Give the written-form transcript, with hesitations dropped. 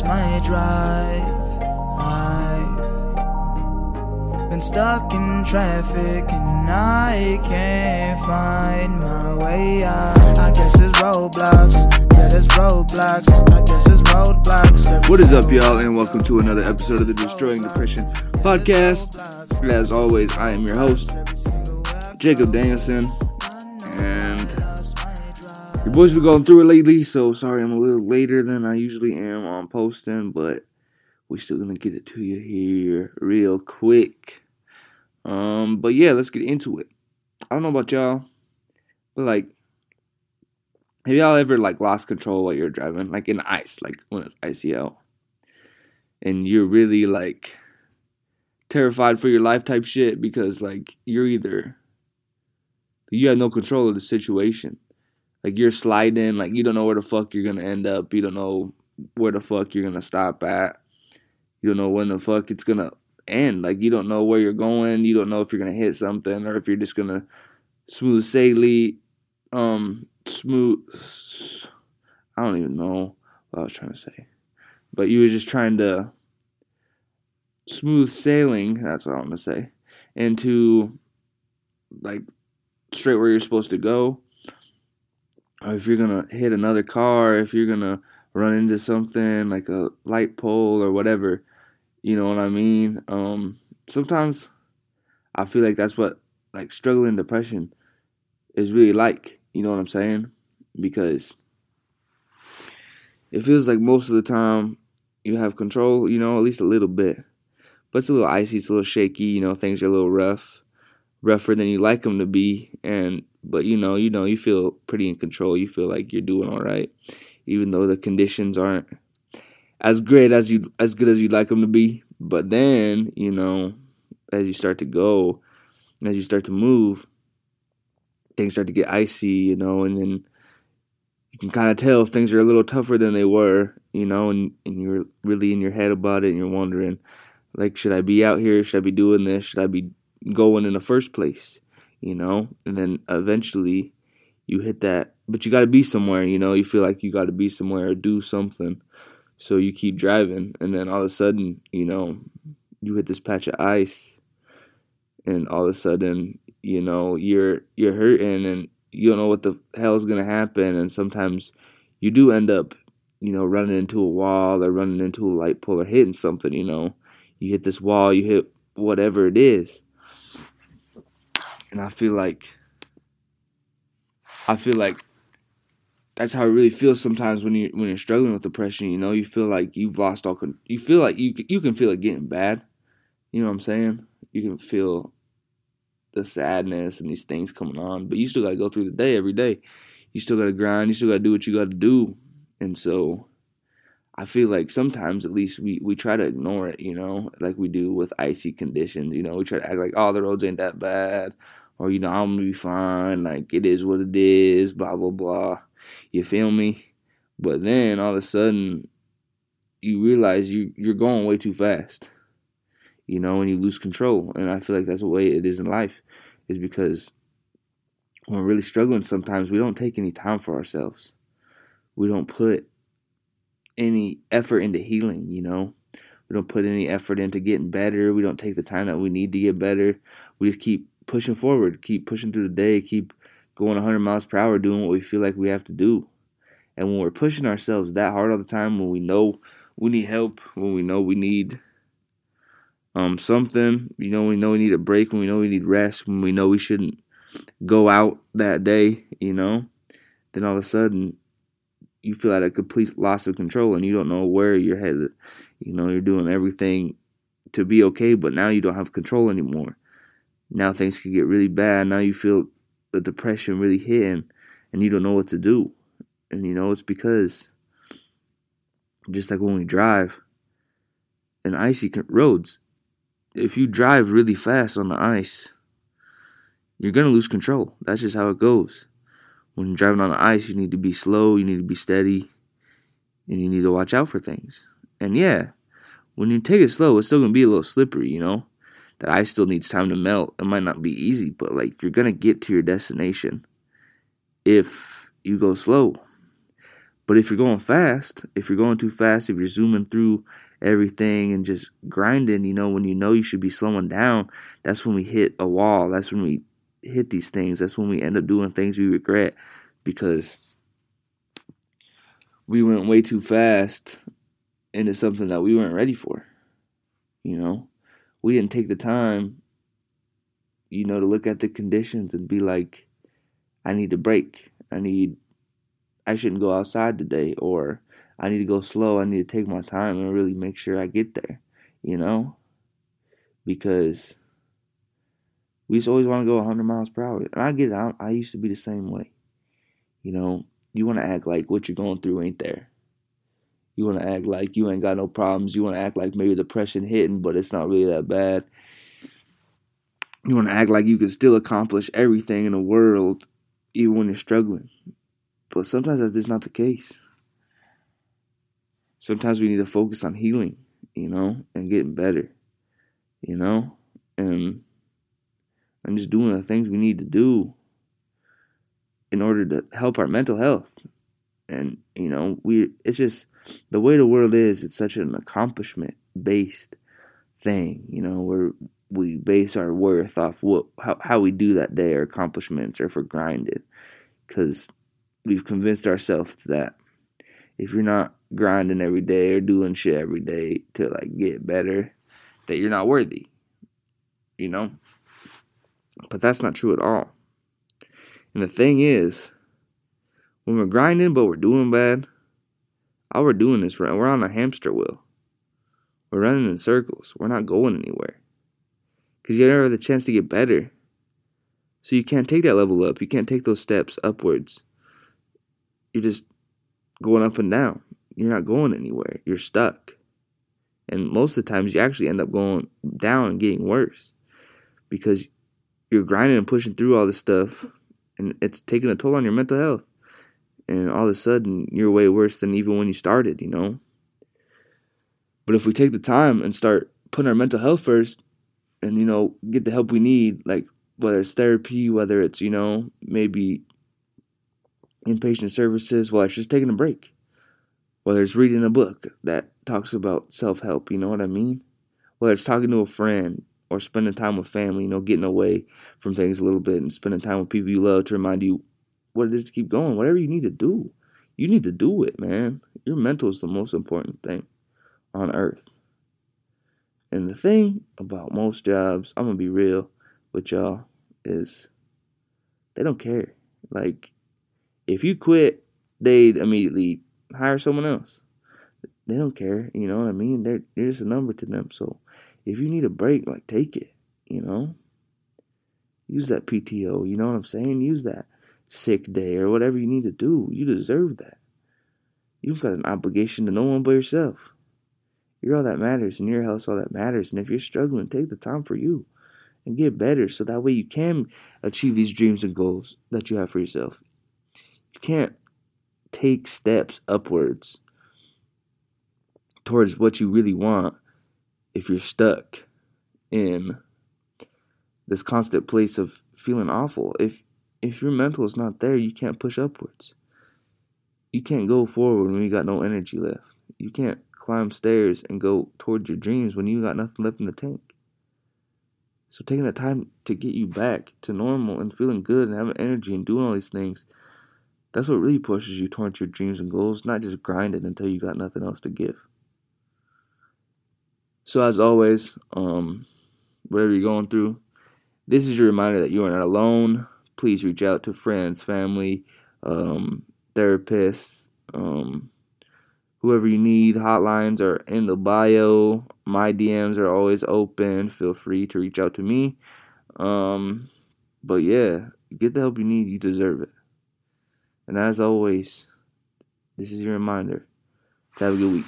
lost my drive. I've been stuck in traffic and I can't find my way out. I guess it's roadblocks. Roadblocks. What is up, y'all, and welcome to another episode of the Destroying Depression podcast. And as always, I am your host, Jacob Danielson, and your boys been going through it lately, so sorry I'm a little later than I usually am on posting, but we still gonna get it to you here real quick. But yeah, let's get into it. I don't know about y'all, but have y'all ever, lost control while you're driving? Like, in ice, when it's icy out. And you're really, terrified for your life type shit because, you're either... you have no control of the situation. You're sliding. You don't know where the fuck you're gonna end up. You don't know where the fuck you're gonna stop at. You don't know when the fuck it's gonna end. You don't know where you're going. You don't know if you're gonna hit something or if you're just gonna smooth sailly, I don't even know what I was trying to say. But you were just trying to smooth sailing, that's what I'm going to say, into, straight where you're supposed to go. Or if you're going to hit another car, if you're going to run into something, like a light pole or whatever. You know what I mean? Sometimes I feel like that's what, struggling depression is really like. You know what I'm saying? Because it feels like most of the time you have control, at least a little bit. But it's a little icy, it's a little shaky, things are a little rough, rougher than you like them to be. But you feel pretty in control. You feel like you're doing all right, even though the conditions aren't as great as good as you'd like them to be. But then, as you start to go and as you start to move, things start to get icy, and then you can kind of tell things are a little tougher than they were, and you're really in your head about it, and you're wondering, should I be out here? Should I be doing this? Should I be going in the first place? And then eventually you hit that, but you got to be somewhere, you feel like you got to be somewhere or do something, so you keep driving, and then all of a sudden, you hit this patch of ice, and all of a sudden, you're hurting and you don't know what the hell is going to happen. And sometimes you do end up, running into a wall or running into a light pole or hitting something, You hit this wall, you hit whatever it is. And I feel like that's how it really feels sometimes when you're struggling with depression, You feel like you've lost all control. You feel like you can feel it getting bad. You know what I'm saying? You can feel the sadness and these things coming on, but you still gotta go through the day every day. You still gotta grind. You still gotta do what you gotta do. And so, I feel like sometimes, at least, we try to ignore it. Like we do with icy conditions. We try to act like, oh, the roads ain't that bad, or I'm gonna be fine. It is what it is. Blah blah blah. You feel me? But then all of a sudden, you realize you're going way too fast. And you lose control. And I feel like that's the way it is in life, is because when we're really struggling sometimes, we don't take any time for ourselves. We don't put any effort into healing, We don't put any effort into getting better. We don't take the time that we need to get better. We just keep pushing forward, keep pushing through the day, keep going 100 miles per hour, doing what we feel like we have to do. And when we're pushing ourselves that hard all the time, when we know we need help, when we know we need something, we know we need a break, when we know we need rest, when we know we shouldn't go out that day, then all of a sudden you feel like a complete loss of control and you don't know where you're headed. You're doing everything to be okay, but now you don't have control anymore. Now things can get really bad. Now you feel the depression really hitting and you don't know what to do. And it's because just like when we drive and icy roads, if you drive really fast on the ice, you're going to lose control. That's just how it goes. When you're driving on the ice, you need to be slow, you need to be steady, and you need to watch out for things. And yeah, when you take it slow, it's still going to be a little slippery, That ice still needs time to melt. It might not be easy, but, you're going to get to your destination if you go slow. But if you're going fast, if you're going too fast, if you're zooming through everything and just grinding, when you should be slowing down, that's when we hit a wall. That's when we hit these things. That's when we end up doing things we regret because we went way too fast into something that we weren't ready for. We didn't take the time, to look at the conditions and be like, I need a break. I shouldn't go outside today, or I need to go slow. I need to take my time and really make sure I get there, because we just always want to go 100 miles per hour. And I get it. I used to be the same way. You want to act like what you're going through ain't there. You want to act like you ain't got no problems. You want to act like maybe depression hitting, but it's not really that bad. You want to act like you can still accomplish everything in the world, even when you're struggling. But sometimes that's not the case. Sometimes we need to focus on healing, and getting better, and just doing the things we need to do in order to help our mental health. And, it's just the way the world is, it's such an accomplishment-based thing, where we base our worth off how we do that day, our accomplishments, or if we're grinded, because we've convinced ourselves that if you're not grinding every day or doing shit every day to get better, that you're not worthy, But that's not true at all. And the thing is, when we're grinding but we're doing bad, all we're doing is we're on a hamster wheel. We're running in circles. We're not going anywhere. Because you never have the chance to get better. So you can't take that level up. You can't take those steps upwards. You're just going up and down. You're not going anywhere. You're stuck. And most of the times you actually end up going down and getting worse. Because you're grinding and pushing through all this stuff. And it's taking a toll on your mental health. And all of a sudden, you're way worse than even when you started, But if we take the time and start putting our mental health first and, get the help we need, whether it's therapy, whether it's, maybe inpatient services, it's just taking a break. Whether it's reading a book that talks about self-help, you know what I mean? Whether it's talking to a friend or spending time with family, getting away from things a little bit and spending time with people you love to remind you what it is to keep going. Whatever you need to do, you need to do it, man. Your mental is the most important thing on earth. And the thing about most jobs, I'm going to be real with y'all, is they don't care. If you quit, they'd immediately hire someone else. They don't care, you know what I mean? You're just a number to them. So if you need a break, take it, Use that PTO, you know what I'm saying? Use that sick day or whatever you need to do. You deserve that. You've got an obligation to no one but yourself. You're all that matters, and your health's all that matters. And if you're struggling, take the time for you and get better so that way you can achieve these dreams and goals that you have for yourself. You can't take steps upwards towards what you really want if you're stuck in this constant place of feeling awful. If your mental is not there, you can't push upwards. You can't go forward when you got no energy left. You can't climb stairs and go toward your dreams when you got nothing left in the tank. So taking the time to get you back to normal and feeling good and having energy and doing all these things, that's what really pushes you towards your dreams and goals, not just grinding until you got nothing else to give. So as always, whatever you're going through, this is your reminder that you are not alone. Please reach out to friends, family, therapists, whoever you need. Hotlines are in the bio. My DMs are always open. Feel free to reach out to me. But yeah, get the help you need. You deserve it. And as always, this is your reminder to have a good week.